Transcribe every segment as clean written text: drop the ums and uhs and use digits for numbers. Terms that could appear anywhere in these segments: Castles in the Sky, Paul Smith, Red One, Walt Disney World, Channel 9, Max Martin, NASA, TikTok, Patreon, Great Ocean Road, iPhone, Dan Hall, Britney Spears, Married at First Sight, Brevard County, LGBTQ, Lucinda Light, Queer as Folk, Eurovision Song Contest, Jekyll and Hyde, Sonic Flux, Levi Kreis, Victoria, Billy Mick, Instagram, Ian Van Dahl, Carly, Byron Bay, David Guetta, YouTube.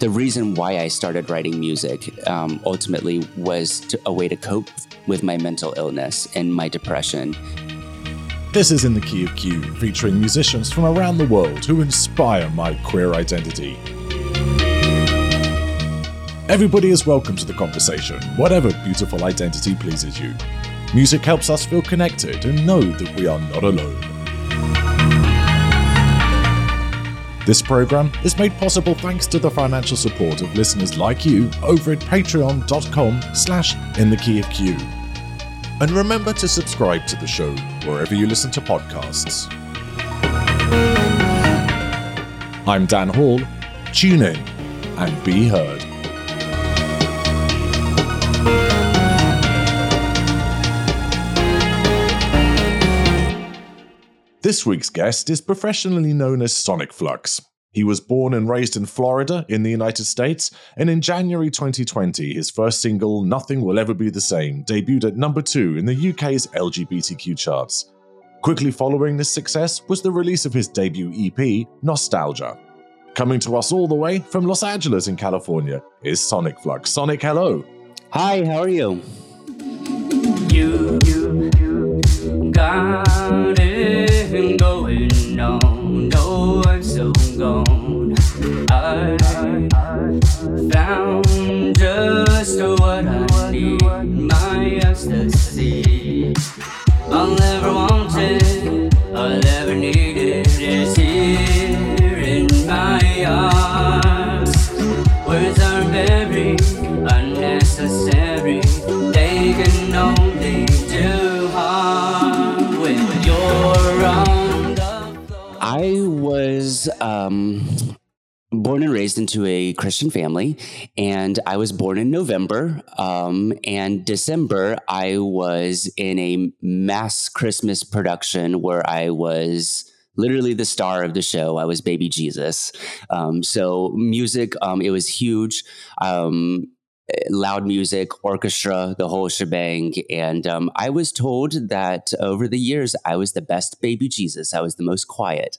The reason why I started writing music ultimately was a way to cope with my mental illness and my depression. This is In the Key of Q, featuring musicians from around the world who inspire my queer identity. Everybody is welcome to the conversation, whatever beautiful identity pleases you. Music helps us feel connected and know that we are not alone. This program is made possible thanks to the financial support of listeners like you over at patreon.com/InTheKeyOfQ. And remember to subscribe to the show wherever you listen to podcasts. I'm Dan Hall. Tune in and be heard. This week's guest is professionally known as Sonic Flux. He was born and raised in Florida in the United States, and in January 2020, his first single, Nothing Will Ever Be the Same, debuted at number 2 in the UK's LGBTQ charts. Quickly following this success was the release of his debut EP, Nostalgia. Coming to us all the way from Los Angeles in California is Sonic Flux. Sonic, hello. Hi, how are you? You got it going on, no, I'm so gone. I found just what I need, my ecstasy. I'll never want it, I'll never need it. It's here in my arms. Words are very unnecessary, they can only do harm when you're wrong. I was born and raised into a Christian family, and I was born in November, and December I was in a mass Christmas production where I was literally the star of the show. I was baby Jesus. So music, it was huge. Loud music, orchestra, the whole shebang. And I was told that over the years, I was the best baby Jesus. I was the most quiet.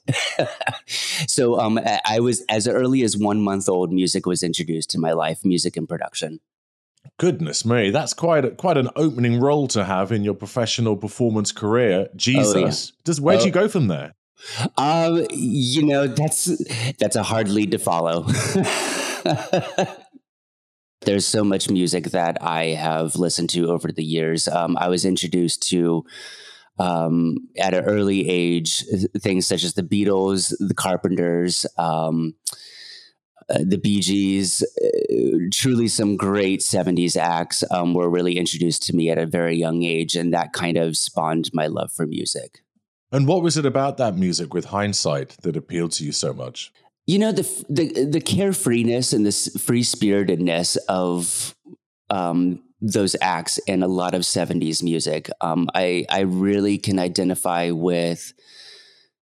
So I was, as early as 1 month old, music was introduced to my life, music and production. Goodness me, that's quite an opening role to have in your professional performance career, Jesus. Oh, yeah. Where do you go from there? That's a hard lead to follow. There's so much music that I have listened to over the years. I was introduced to, at an early age, things such as the Beatles, the Carpenters, the Bee Gees. Truly some great 70s acts were really introduced to me at a very young age, and that kind of spawned my love for music. And what was it about that music with hindsight that appealed to you so much? You know, the carefreeness and the free-spiritedness of those acts and a lot of 70s music. I really can identify with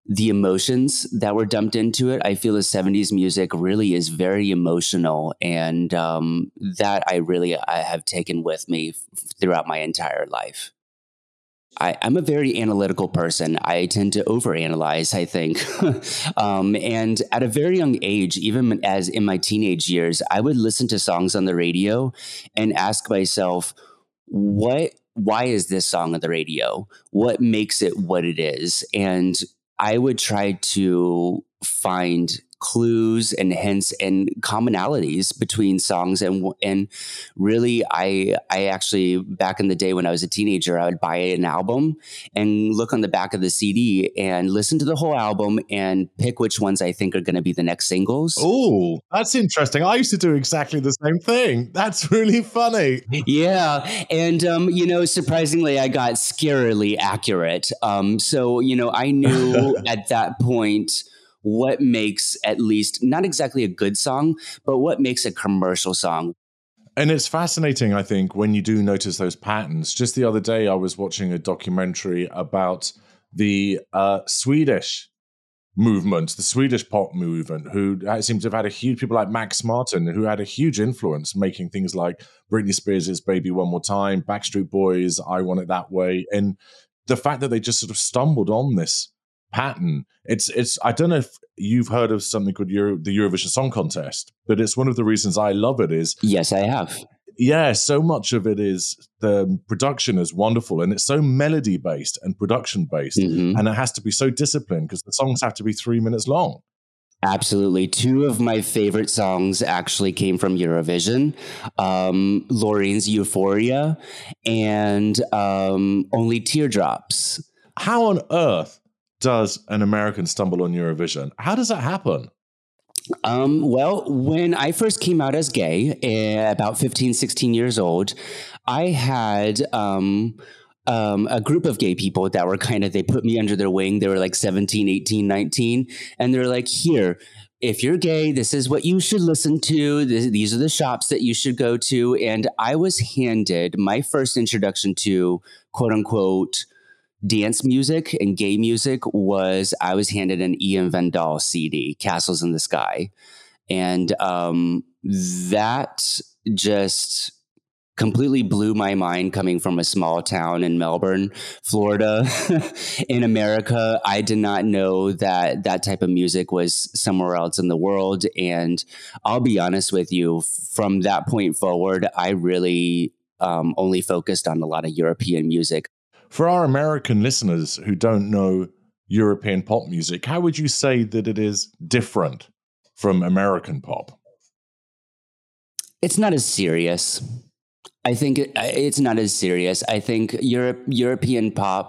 the emotions that were dumped into it. I feel the 70s music really is very emotional, and that I have taken with me throughout my entire life. I'm a very analytical person. I tend to overanalyze, I think. And at a very young age, even as in my teenage years, I would listen to songs on the radio and ask myself, why is this song on the radio? What makes it what it is? And I would try to find clues and hints and commonalities between songs, and really I actually, back in the day when I was a teenager, I would buy an album and look on the back of the CD and listen to the whole album and pick which ones I think are going to be the next singles. Oh, that's interesting. I used to do exactly the same thing. That's really funny. Yeah. And surprisingly, I got scarily accurate. So I knew at that point what makes, at least not exactly a good song, but what makes a commercial song. And it's fascinating, I think, when you do notice those patterns. Just the other day, I was watching a documentary about the Swedish movement, the Swedish pop movement, who seems to have had people like Max Martin, who had a huge influence making things like Britney Spears' Baby One More Time, Backstreet Boys, I Want It That Way. And the fact that they just sort of stumbled on this pattern. It's I don't know if you've heard of something called the Eurovision Song Contest, but it's one of the reasons I love it is... Yes, I have. Yeah, so much of it is the production is wonderful, and it's so melody-based and production-based, mm-hmm. and it has to be so disciplined because the songs have to be 3 minutes long. Absolutely. Two of my favorite songs actually came from Eurovision, Lorraine's Euphoria and Only Teardrops. How on earth does an American stumble on Eurovision? How does that happen? Well, when I first came out as gay, about 15, 16 years old, I had... a group of gay people that were kind of, they put me under their wing. They were like 17, 18, 19. And they're like, here, if you're gay, this is what you should listen to. These are the shops that you should go to. And I was handed my first introduction to quote unquote dance music and gay music was I was handed an Ian Van Dahl CD, Castles in the Sky. And that just... completely blew my mind coming from a small town in Melbourne, Florida, in America. I did not know that that type of music was somewhere else in the world. And I'll be honest with you, from that point forward, I really only focused on a lot of European music. For our American listeners who don't know European pop music, how would you say that it is different from American pop? It's not as serious. I think it's not as serious. I think European pop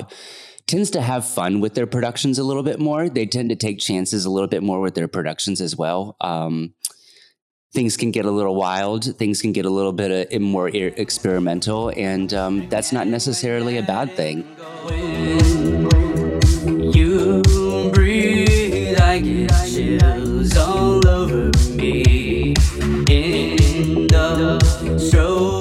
tends to have fun with their productions a little bit more. They tend to take chances a little bit more with their productions as well. Things can get a little wild. Things can get a little bit more experimental. And that's not necessarily a bad thing. You breathe, I get chills all over me. In the strobe.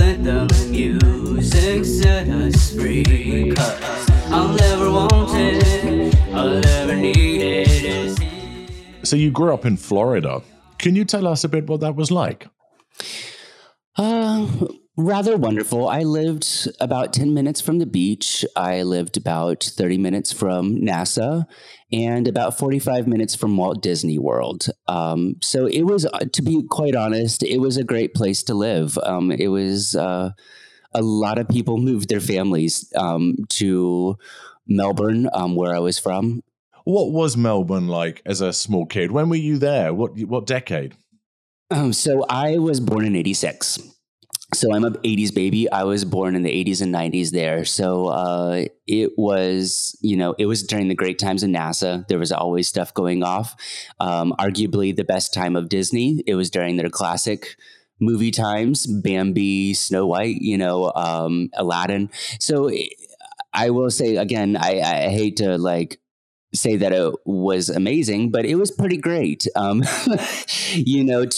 Let the music set us free, 'cause I'll never want it, I'll never need it. So you grew up in Florida. Can you tell us a bit what that was like? Rather wonderful. I lived about 10 minutes from the beach. I lived about 30 minutes from NASA and about 45 minutes from Walt Disney World. So it was, to be quite honest, it was a great place to live. It was a lot of people moved their families to Melbourne, where I was from. What was Melbourne like as a small kid? When were you there? What decade? So I was born in 86. So I'm an 80s baby. I was born in the 80s and 90s there. So it was during the great times of NASA. There was always stuff going off. Arguably the best time of Disney. It was during their classic movie times, Bambi, Snow White, Aladdin. So I will say again, I hate to say that it was amazing, but it was pretty great,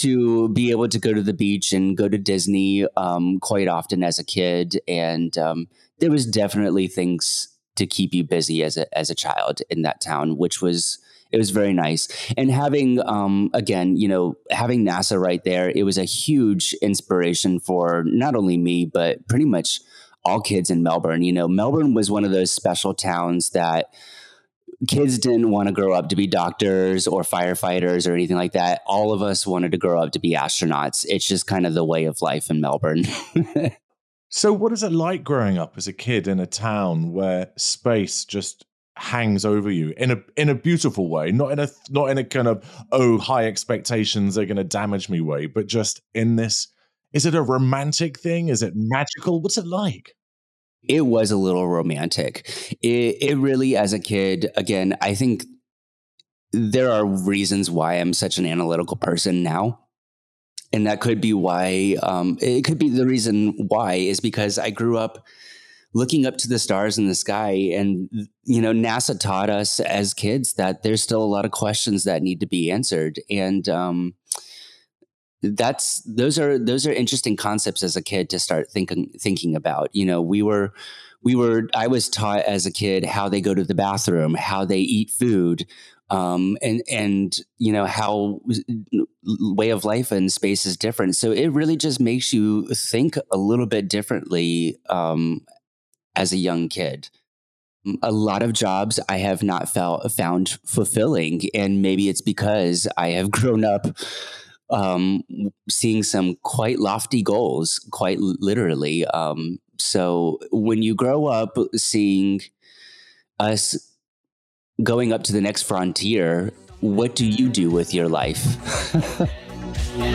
to be able to go to the beach and go to Disney quite often as a kid. And there was definitely things to keep you busy as a child in that town, it was very nice. And having, having NASA right there, it was a huge inspiration for not only me, but pretty much all kids in Melbourne. Melbourne was one of those special towns that kids didn't want to grow up to be doctors or firefighters or anything like that. All of us wanted to grow up to be astronauts. It's just kind of the way of life in Melbourne. So what is it like growing up as a kid in a town where space just hangs over you in a beautiful way, not in a kind of, oh, high expectations are going to damage me way, but just in this, is it a romantic thing? Is it magical? What's it like? It was a little romantic. It really, as a kid, again, I think there are reasons why I'm such an analytical person now. And that could be why, it could be the reason why is because I grew up looking up to the stars in the sky. And, NASA taught us as kids that there's still a lot of questions that need to be answered. And, those are interesting concepts as a kid to start thinking about. I was taught as a kid how they go to the bathroom, how they eat food, and how way of life and space is different. So it really just makes you think a little bit differently as a young kid. a lot of jobs I have not found fulfilling. And maybe it's because I have grown up seeing some quite lofty goals, quite literally. So when you grow up seeing us going up to the next frontier, what do you do with your life? You're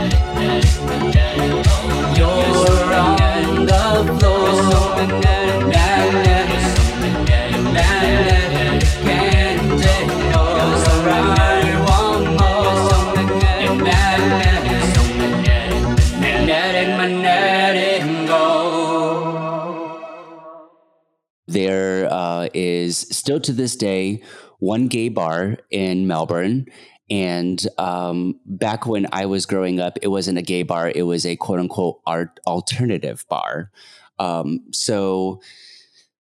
on the floor. There is still to this day one gay bar in Melbourne. And back when I was growing up, it wasn't a gay bar. It was a quote unquote alternative bar. So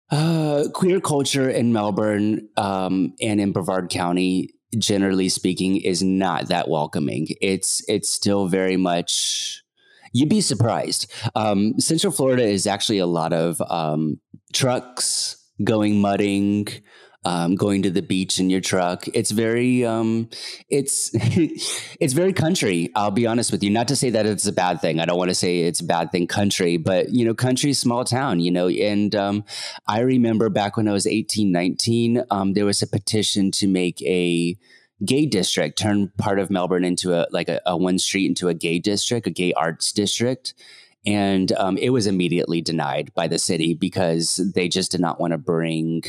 queer culture in Melbourne and in Brevard County, generally speaking, is not that welcoming. It's still very much, you'd be surprised. Central Florida is actually a lot of trucks going mudding, going to the beach in your truck. It's very, it's very country. I'll be honest with you. Not to say that it's a bad thing. I don't want to say it's a bad thing, country, but you know, country, small town, you know. And I remember back when I was 18, 19, there was a petition to make a gay district, turn part of Melbourne into a one street into a gay district, a gay arts district. And it was immediately denied by the city because they just did not want to bring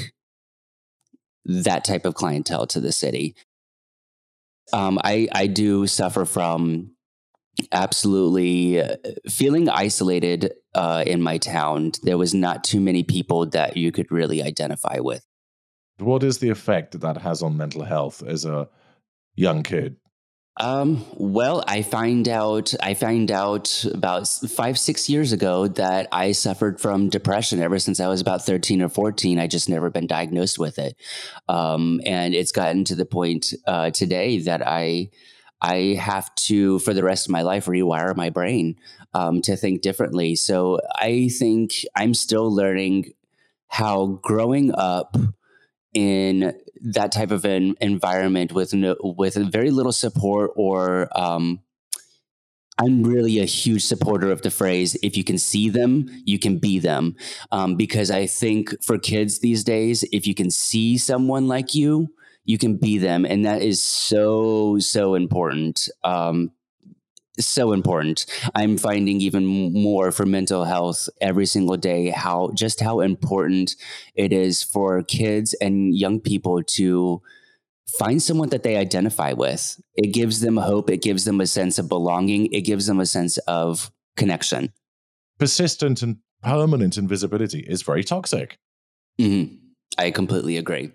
that type of clientele to the city. I do suffer from absolutely feeling isolated in my town. There was not too many people that you could really identify with. What is the effect that has on mental health as a young kid? Well, I find out about 5-6 years ago that I suffered from depression ever since I was about 13 or 14. I just never been diagnosed with it. And it's gotten to the point, today that I have to, for the rest of my life, rewire my brain, to think differently. So I think I'm still learning how growing up in that type of an environment with very little support, or I'm really a huge supporter of the phrase, if you can see them, you can be them. Because I think for kids these days, if you can see someone like you, you can be them. And that is so, so important. So important. I'm finding even more for mental health every single day how important it is for kids and young people to find someone that they identify with. It gives them hope. It gives them a sense of belonging. It gives them a sense of connection. Persistent and permanent invisibility is very toxic. Mm-hmm. I completely agree.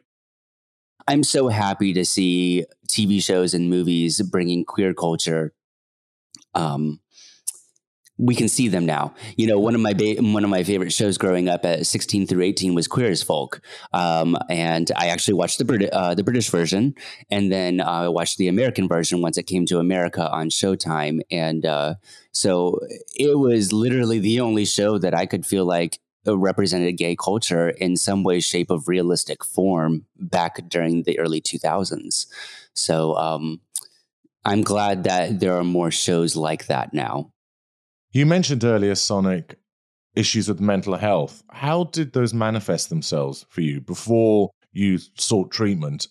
I'm so happy to see TV shows and movies bringing queer culture. We can see them now. You know, one of my favorite shows growing up at 16 through 18 was Queer as Folk. And I actually watched the British version, and then I watched the American version once it came to America on Showtime. And so it was literally the only show that I could feel like represented gay culture in some way, shape, of realistic form back during the early 2000s. So, I'm glad that there are more shows like that now. You mentioned earlier, Sonic, issues with mental health. How did those manifest themselves for you before you sought treatment?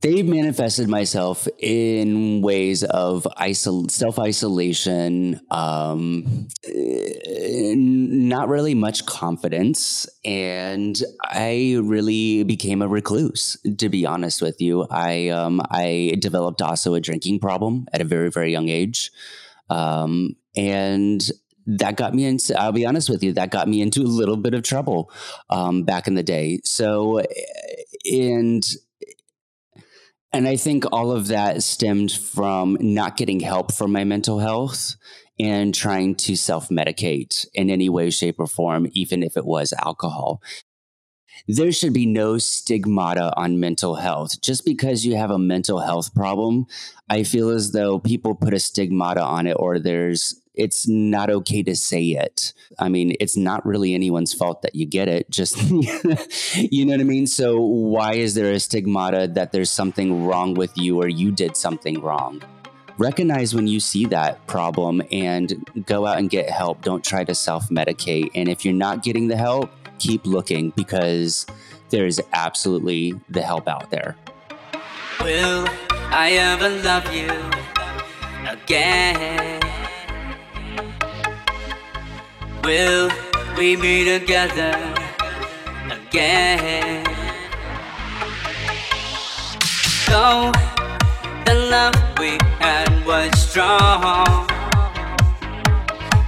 They manifested myself in ways of self-isolation, not really much confidence, and I really became a recluse, to be honest with you. I developed also a drinking problem at a very, very young age, and that got me into, I'll be honest with you, that got me into a little bit of trouble back in the day. And I think all of that stemmed from not getting help for my mental health and trying to self-medicate in any way, shape, or form, even if it was alcohol. There should be no stigmata on mental health. Just because you have a mental health problem, I feel as though people put a stigmata on it, or there's it's not okay to say it. I mean, it's not really anyone's fault that you get it. Just, you know what I mean? So why is there a stigmata that there's something wrong with you or you did something wrong? Recognize when you see that problem and go out and get help. Don't try to self-medicate. And if you're not getting the help, keep looking, because there is absolutely the help out there. Will I ever love you again? Will we be together again? Though the love we had was strong,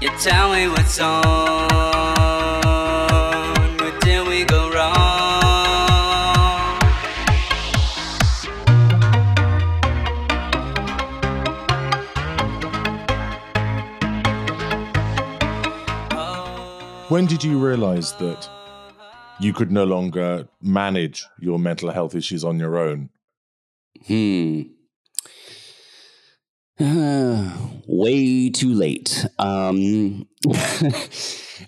you tell me what's on, where did we go wrong? When did you realize that you could no longer manage your mental health issues on your own? Way too late.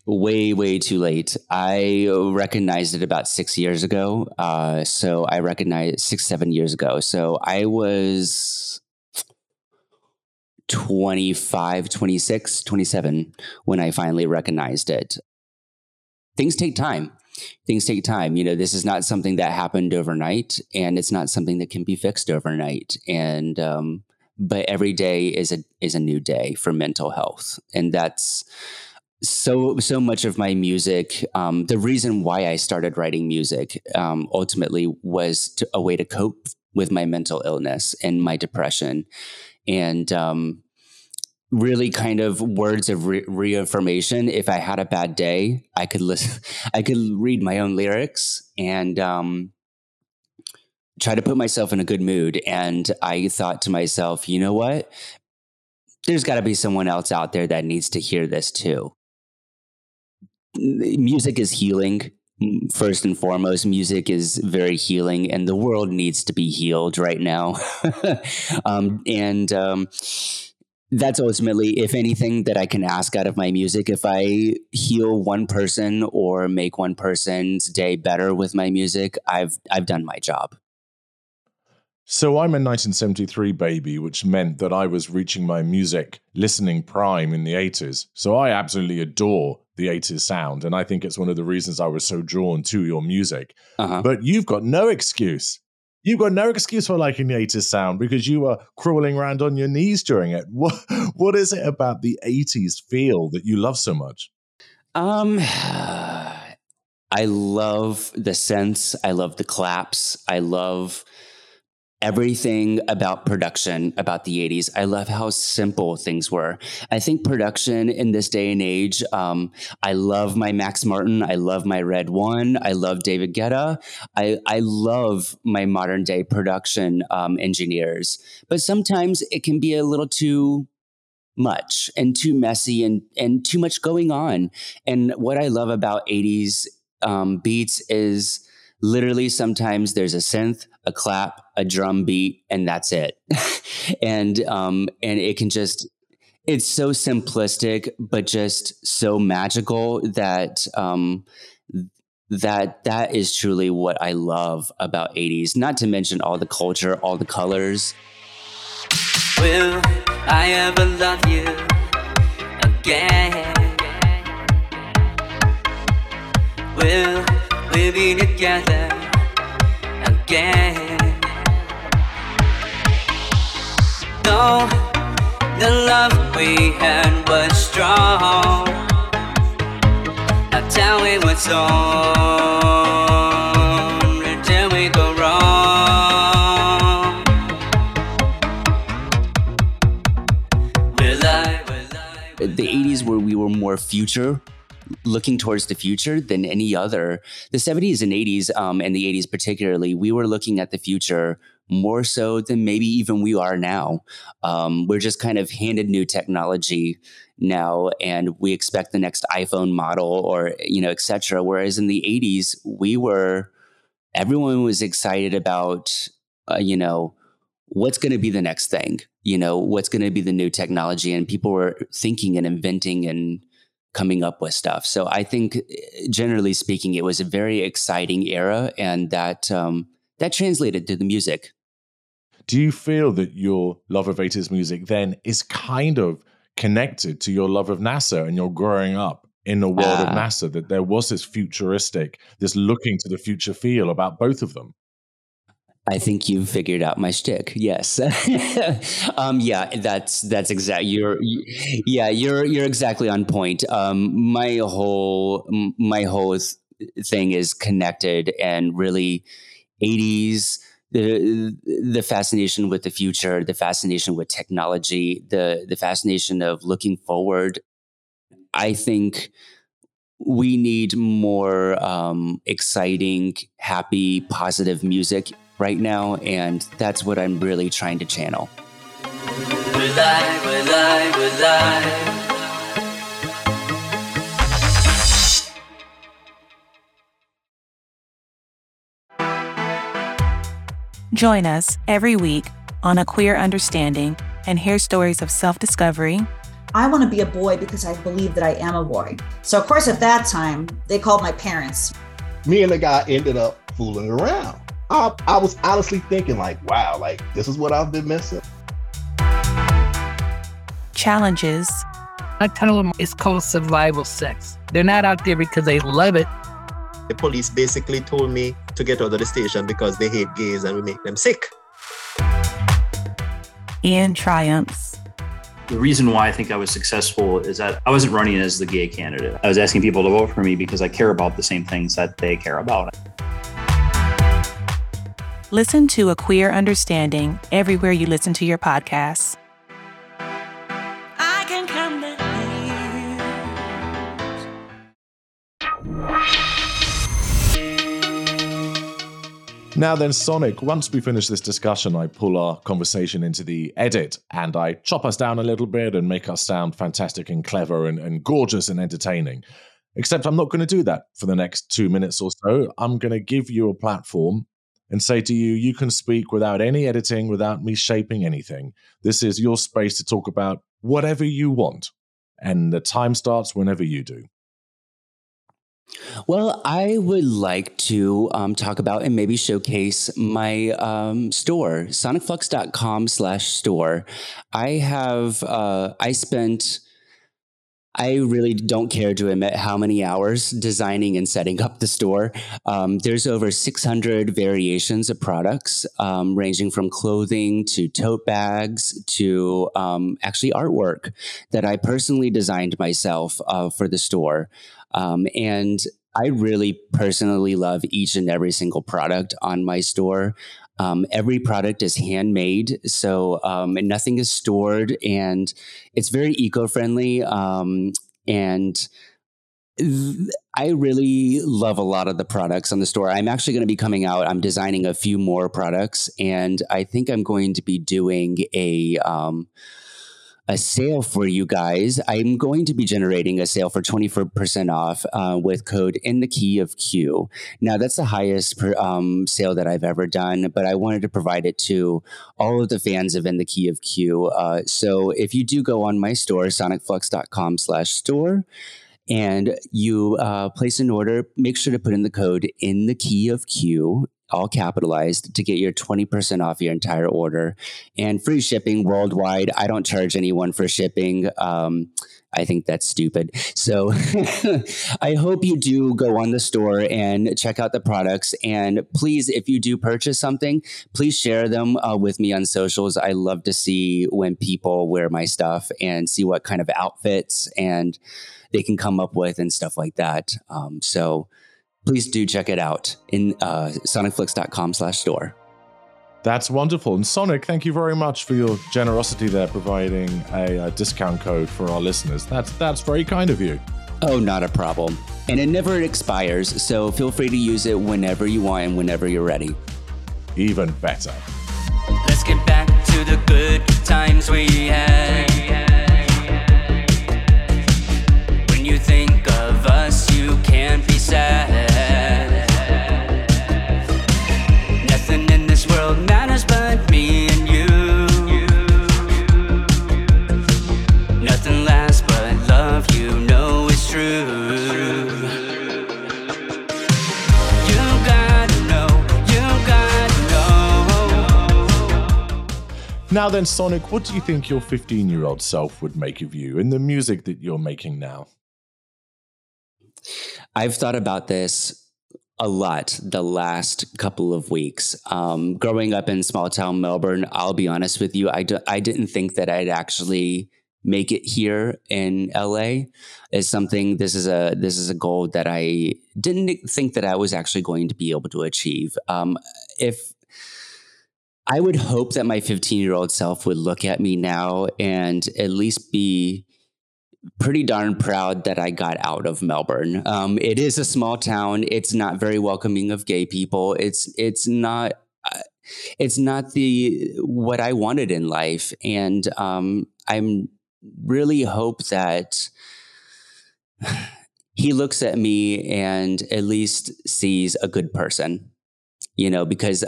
Way too late. I recognized it about 6 years ago. So I recognized 7 years ago. So I was 25, 26, 27 when I finally recognized it. Things take time. Things take time. You know, this is not something that happened overnight, and it's not something that can be fixed overnight. And, but every day is a new day for mental health. And that's so much of my music. The reason why I started writing music ultimately was a way to cope with my mental illness and my depression, and really kind of words of reaffirmation. If I had a bad day, I could listen, I could read my own lyrics and try to put myself in a good mood. And I thought to myself, you know what? There's got to be someone else out there that needs to hear this too. Music is healing. First and foremost, music is very healing, and the world needs to be healed right now. That's ultimately, if anything, that I can ask out of my music. If I heal one person or make one person's day better with my music, I've done my job. So I'm a 1973 baby, which meant that I was reaching my music listening prime in the 80s. So I absolutely adore the 80s sound, and I think it's one of the reasons I was so drawn to your music. Uh-huh. But you've got no excuse. You've got no excuse for liking the 80s sound, because you were crawling around on your knees during it. What is it about the 80s feel that you love so much? I love the synths. I love the claps. I love everything about production, about the 80s. I love how simple things were. I think production in this day and age, I love my Max Martin. I love my Red One. I love David Guetta. I love my modern day production engineers. But sometimes it can be a little too much and too messy and too much going on. And what I love about 80s beats is literally sometimes there's a synth, a clap, a drum beat, and that's it. And it can just, it's so simplistic, but just so magical that, that is truly what I love about 80s, not to mention all the culture, all the colors. Will I ever love you again? Will we'll be together again. Though the love we had was strong, now tell me what's on, where did we go wrong? Will I? The 80s where we were more future, looking towards the future than any other. The 70s and 80s, and the 80s particularly, we were looking at the future more so than maybe even we are now. We're just kind of handed new technology now, and we expect the next iPhone model or, you know, et cetera. Whereas in the 80s, everyone was excited about, what's going to be the next thing? You know, what's going to be the new technology? And people were thinking and inventing and coming up with stuff. So I think, generally speaking, it was a very exciting era, and that that translated to the music. Do you feel that your love of 80s music then is kind of connected to your love of NASA and your growing up in the world of NASA, that there was this futuristic, this looking to the future feel about both of them? I think you've figured out my shtick. Yes. Yeah, that's exactly, you're exactly on point. My whole thing is connected, and really 80s, the fascination with the future, the fascination with technology, the fascination of looking forward. I think we need more exciting, happy, positive music right now, and that's what I'm really trying to channel. We're live, we're live, we're live. Join us every week on A Queer Understanding and hear stories of self-discovery. I want to be a boy because I believe that I am a boy. So of course at that time, they called my parents. Me and the guy ended up fooling around. I was honestly thinking like, wow, like this is what I've been missing. Challenges. I tell them it's called survival sex. They're not out there because they love it. The police basically told me to get out of the station because they hate gays and we make them sick. Ian triumphs. The reason why I think I was successful is that I wasn't running as the gay candidate. I was asking people to vote for me because I care about the same things that they care about. Listen to A Queer Understanding everywhere you listen to your podcasts. I can come to you. Now then, Sonic, once we finish this discussion, I pull our conversation into the edit and I chop us down a little bit and make us sound fantastic and clever and gorgeous and entertaining. Except I'm not going to do that for the next 2 minutes or so. I'm going to give you a platform and say to you, you can speak without any editing, without me shaping anything. This is your space to talk about whatever you want. And the time starts whenever you do. Well, I would like to talk about and maybe showcase my store, sonicflux.com/store. I really don't care to admit how many hours designing and setting up the store. There's over 600 variations of products, ranging from clothing to tote bags to actually artwork that I personally designed myself for the store. And I really personally love each and every single product on my store. Every product is handmade, so and nothing is stored, and it's very eco-friendly. I really love a lot of the products on the store. I'm actually going to be coming out. I'm designing a few more products, and I think I'm going to be doing a sale for you guys. I'm going to be generating a sale for 24% off with code in the key of Q. Now, that's the highest sale that I've ever done, but I wanted to provide it to all of the fans of In the Key of Q. So if you do go on my store, sonicflux.com/store, and you place an order, make sure to put in the code in the key of Q, all capitalized, to get your 20% off your entire order and free shipping worldwide. I don't charge anyone for shipping. I think that's stupid. So I hope you do go on the store and check out the products. And please, if you do purchase something, please share them with me on socials. I love to see when people wear my stuff and see what kind of outfits and they can come up with and stuff like that. So please do check it out in sonicflix.com/store. That's wonderful. And Sonic, thank you very much for your generosity there, providing a discount code for our listeners. That's very kind of you. Oh, not a problem. And it never expires, so feel free to use it whenever you want and whenever you're ready. Even better. Let's get back to the good times we had. When you think of us, you can't be sad. Nothing in this world matters but me and you. Now then, Sonic, what do you think your 15-year-old self would make of you in the music that you're making now? I've thought about this a lot the last couple of weeks. Growing up in small town Melbourne, I'll be honest with you, I didn't think that I'd actually make it here in LA. This is a goal that I didn't think that I was actually going to be able to achieve. If I would hope that my 15-year-old self would look at me now and at least be pretty darn proud that I got out of Melbourne. It is a small town. It's not very welcoming of gay people. It's not what I wanted in life. And I'm really hope that he looks at me and at least sees a good person, you know, because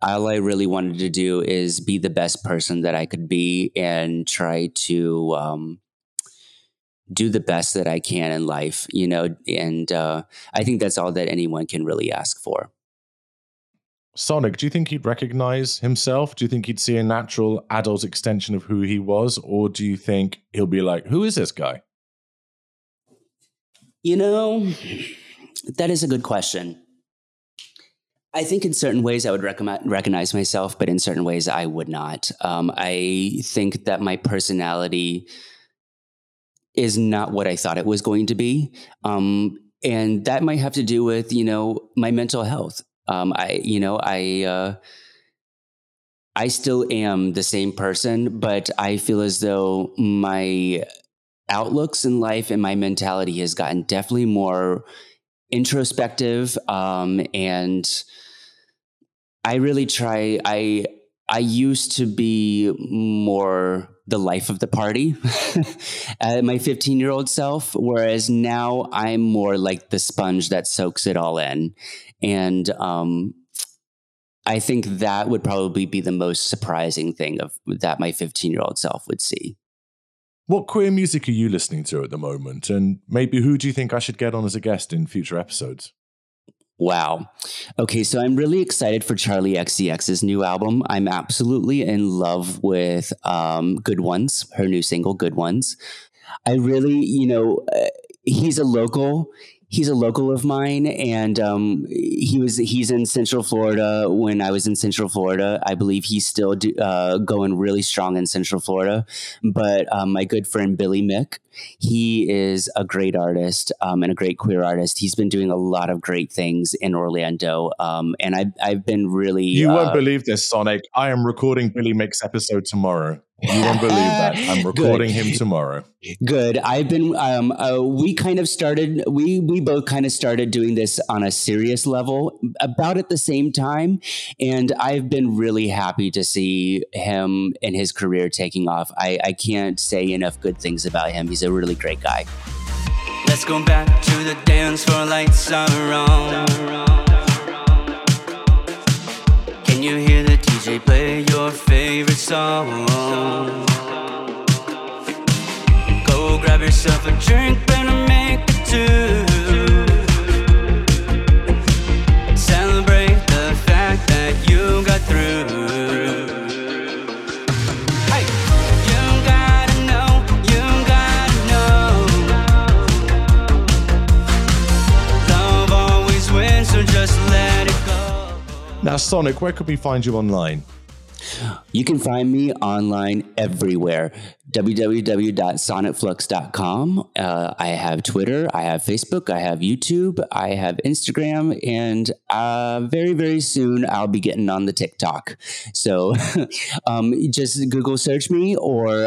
all I really wanted to do is be the best person that I could be and try to, do the best that I can in life, you know, and I think that's all that anyone can really ask for. Sonic, do you think he'd recognize himself? Do you think he'd see a natural adult extension of who he was? Or do you think he'll be like, who is this guy? You know, that is a good question. I think in certain ways I would recognize myself, but in certain ways I would not. I think that my personality is not what I thought it was going to be. And that might have to do with, you know, my mental health. I still am the same person, but I feel as though my outlooks in life and my mentality has gotten definitely more introspective. And I really try, I used to be more the life of the party, my 15-year-old self, whereas now I'm more like the sponge that soaks it all in. And I think that would probably be the most surprising thing of that my 15-year-old self would see. What queer music are you listening to at the moment? And maybe who do you think I should get on as a guest in future episodes? Wow. Okay, so I'm really excited for Charlie XCX's new album. I'm absolutely in love with Good Ones, her new single, Good Ones. I really, you know, he's a local of mine, and he's in Central Florida when I was in Central Florida. I believe he's still going really strong in Central Florida. But my good friend Billy Mick, he is a great artist and a great queer artist. He's been doing a lot of great things in Orlando, and I've been really... You won't believe this, Sonic. I am recording Billy Mick's episode tomorrow. You won't believe that. I'm recording him tomorrow. Good. I've been, we both kind of started doing this on a serious level about at the same time. And I've been really happy to see him and his career taking off. I can't say enough good things about him. He's a really great guy. Let's go back to the dance floor, lights are on. Can you hear the DJ play your favorite song? Go grab yourself a drink, better make it two. Celebrate the fact that you got through. Now, Sonic, where could we find you online? You can find me online everywhere. www.sonicflux.com. I have Twitter, I have Facebook, I have YouTube, I have Instagram, and very, very soon I'll be getting on the TikTok. So just Google search me or,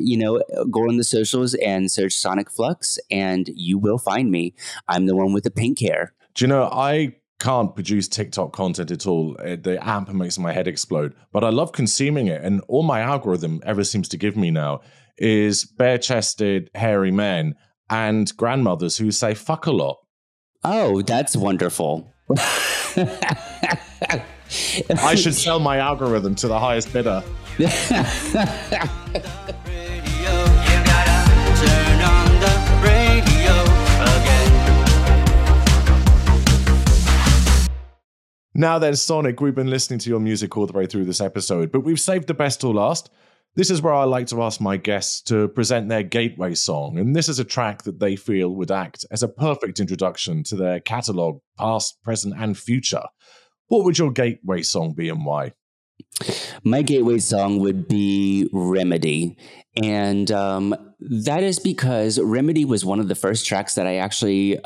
you know, go on the socials and search Sonic Flux and you will find me. I'm the one with the pink hair. Do you know, I can't produce TikTok content at all. The app makes my head explode, but I love consuming it. And all my algorithm ever seems to give me now is bare-chested, hairy men and grandmothers who say fuck a lot. Oh, that's wonderful. I should sell my algorithm to the highest bidder. Now then, Sonic, we've been listening to your music all the way through this episode, but we've saved the best till last. This is where I like to ask my guests to present their gateway song, and this is a track that they feel would act as a perfect introduction to their catalogue, past, present, and future. What would your gateway song be and why? My gateway song would be Remedy. And that is because Remedy was one of the first tracks that I actually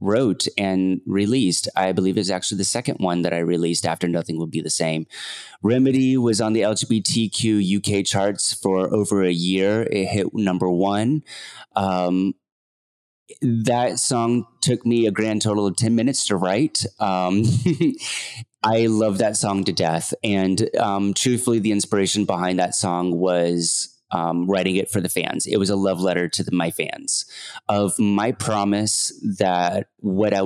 wrote and released. I believe it's actually the second one that I released after Nothing Will Be the Same. Remedy was on the LGBTQ UK charts for over a year. It hit number one. That song took me a grand total of 10 minutes to write. I love that song to death. And truthfully, the inspiration behind that song was writing it for the fans. It was a love letter to my fans of my promise that what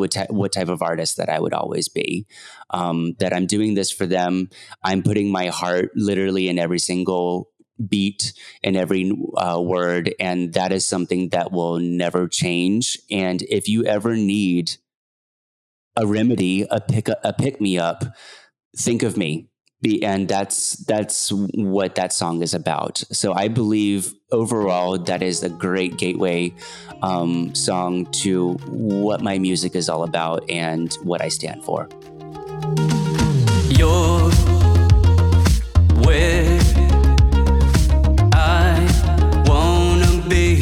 type of artist that I would always be, that I'm doing this for them. I'm putting my heart literally in every single beat and every word. And that is something that will never change. And if you ever need a remedy, a pick me up, think of me. And that's what that song is about. So I believe overall that is a great gateway song to what my music is all about and what I stand for. You're where I wanna be.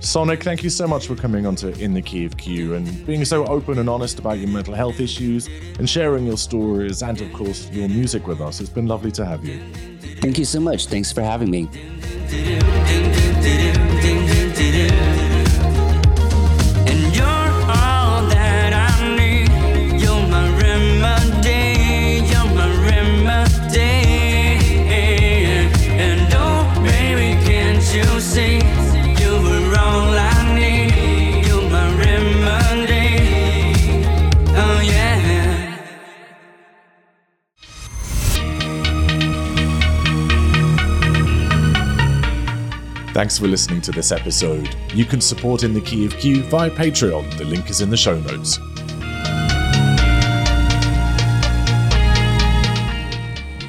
Sonic, thank you so much for coming on to In the Key of Q and being so open and honest about your mental health issues and sharing your stories and, of course, your music with us. It's been lovely to have you. Thank you so much. Thanks for having me. Thanks for listening to this episode. You can support In the Key of Q via Patreon. The link is in the show notes.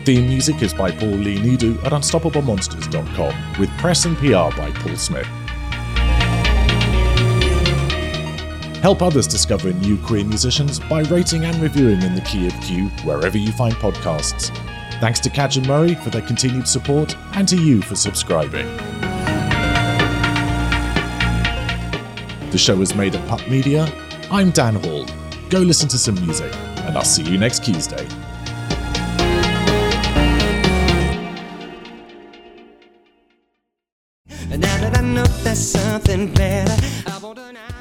Theme music is by Paul Lee Needoo at unstoppablemonsters.com, with press and PR by Paul Smith. Help others discover new queer musicians by rating and reviewing In the Key of Q wherever you find podcasts. Thanks to Kaj and Murray for their continued support and to you for subscribing. The show is made at Pup Media. I'm Dan Hall. go listen to some music, and I'll see you next Tuesday.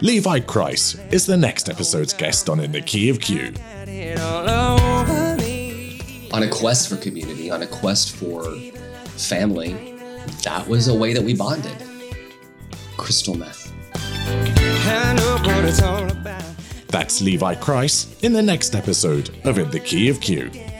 Levi Kreis is the next episode's guest on In the Key of Q. On a quest for community, on a quest for family, that was a way that we bonded. Crystal meth. That's Levi Kreis in the next episode of In the Key of Q.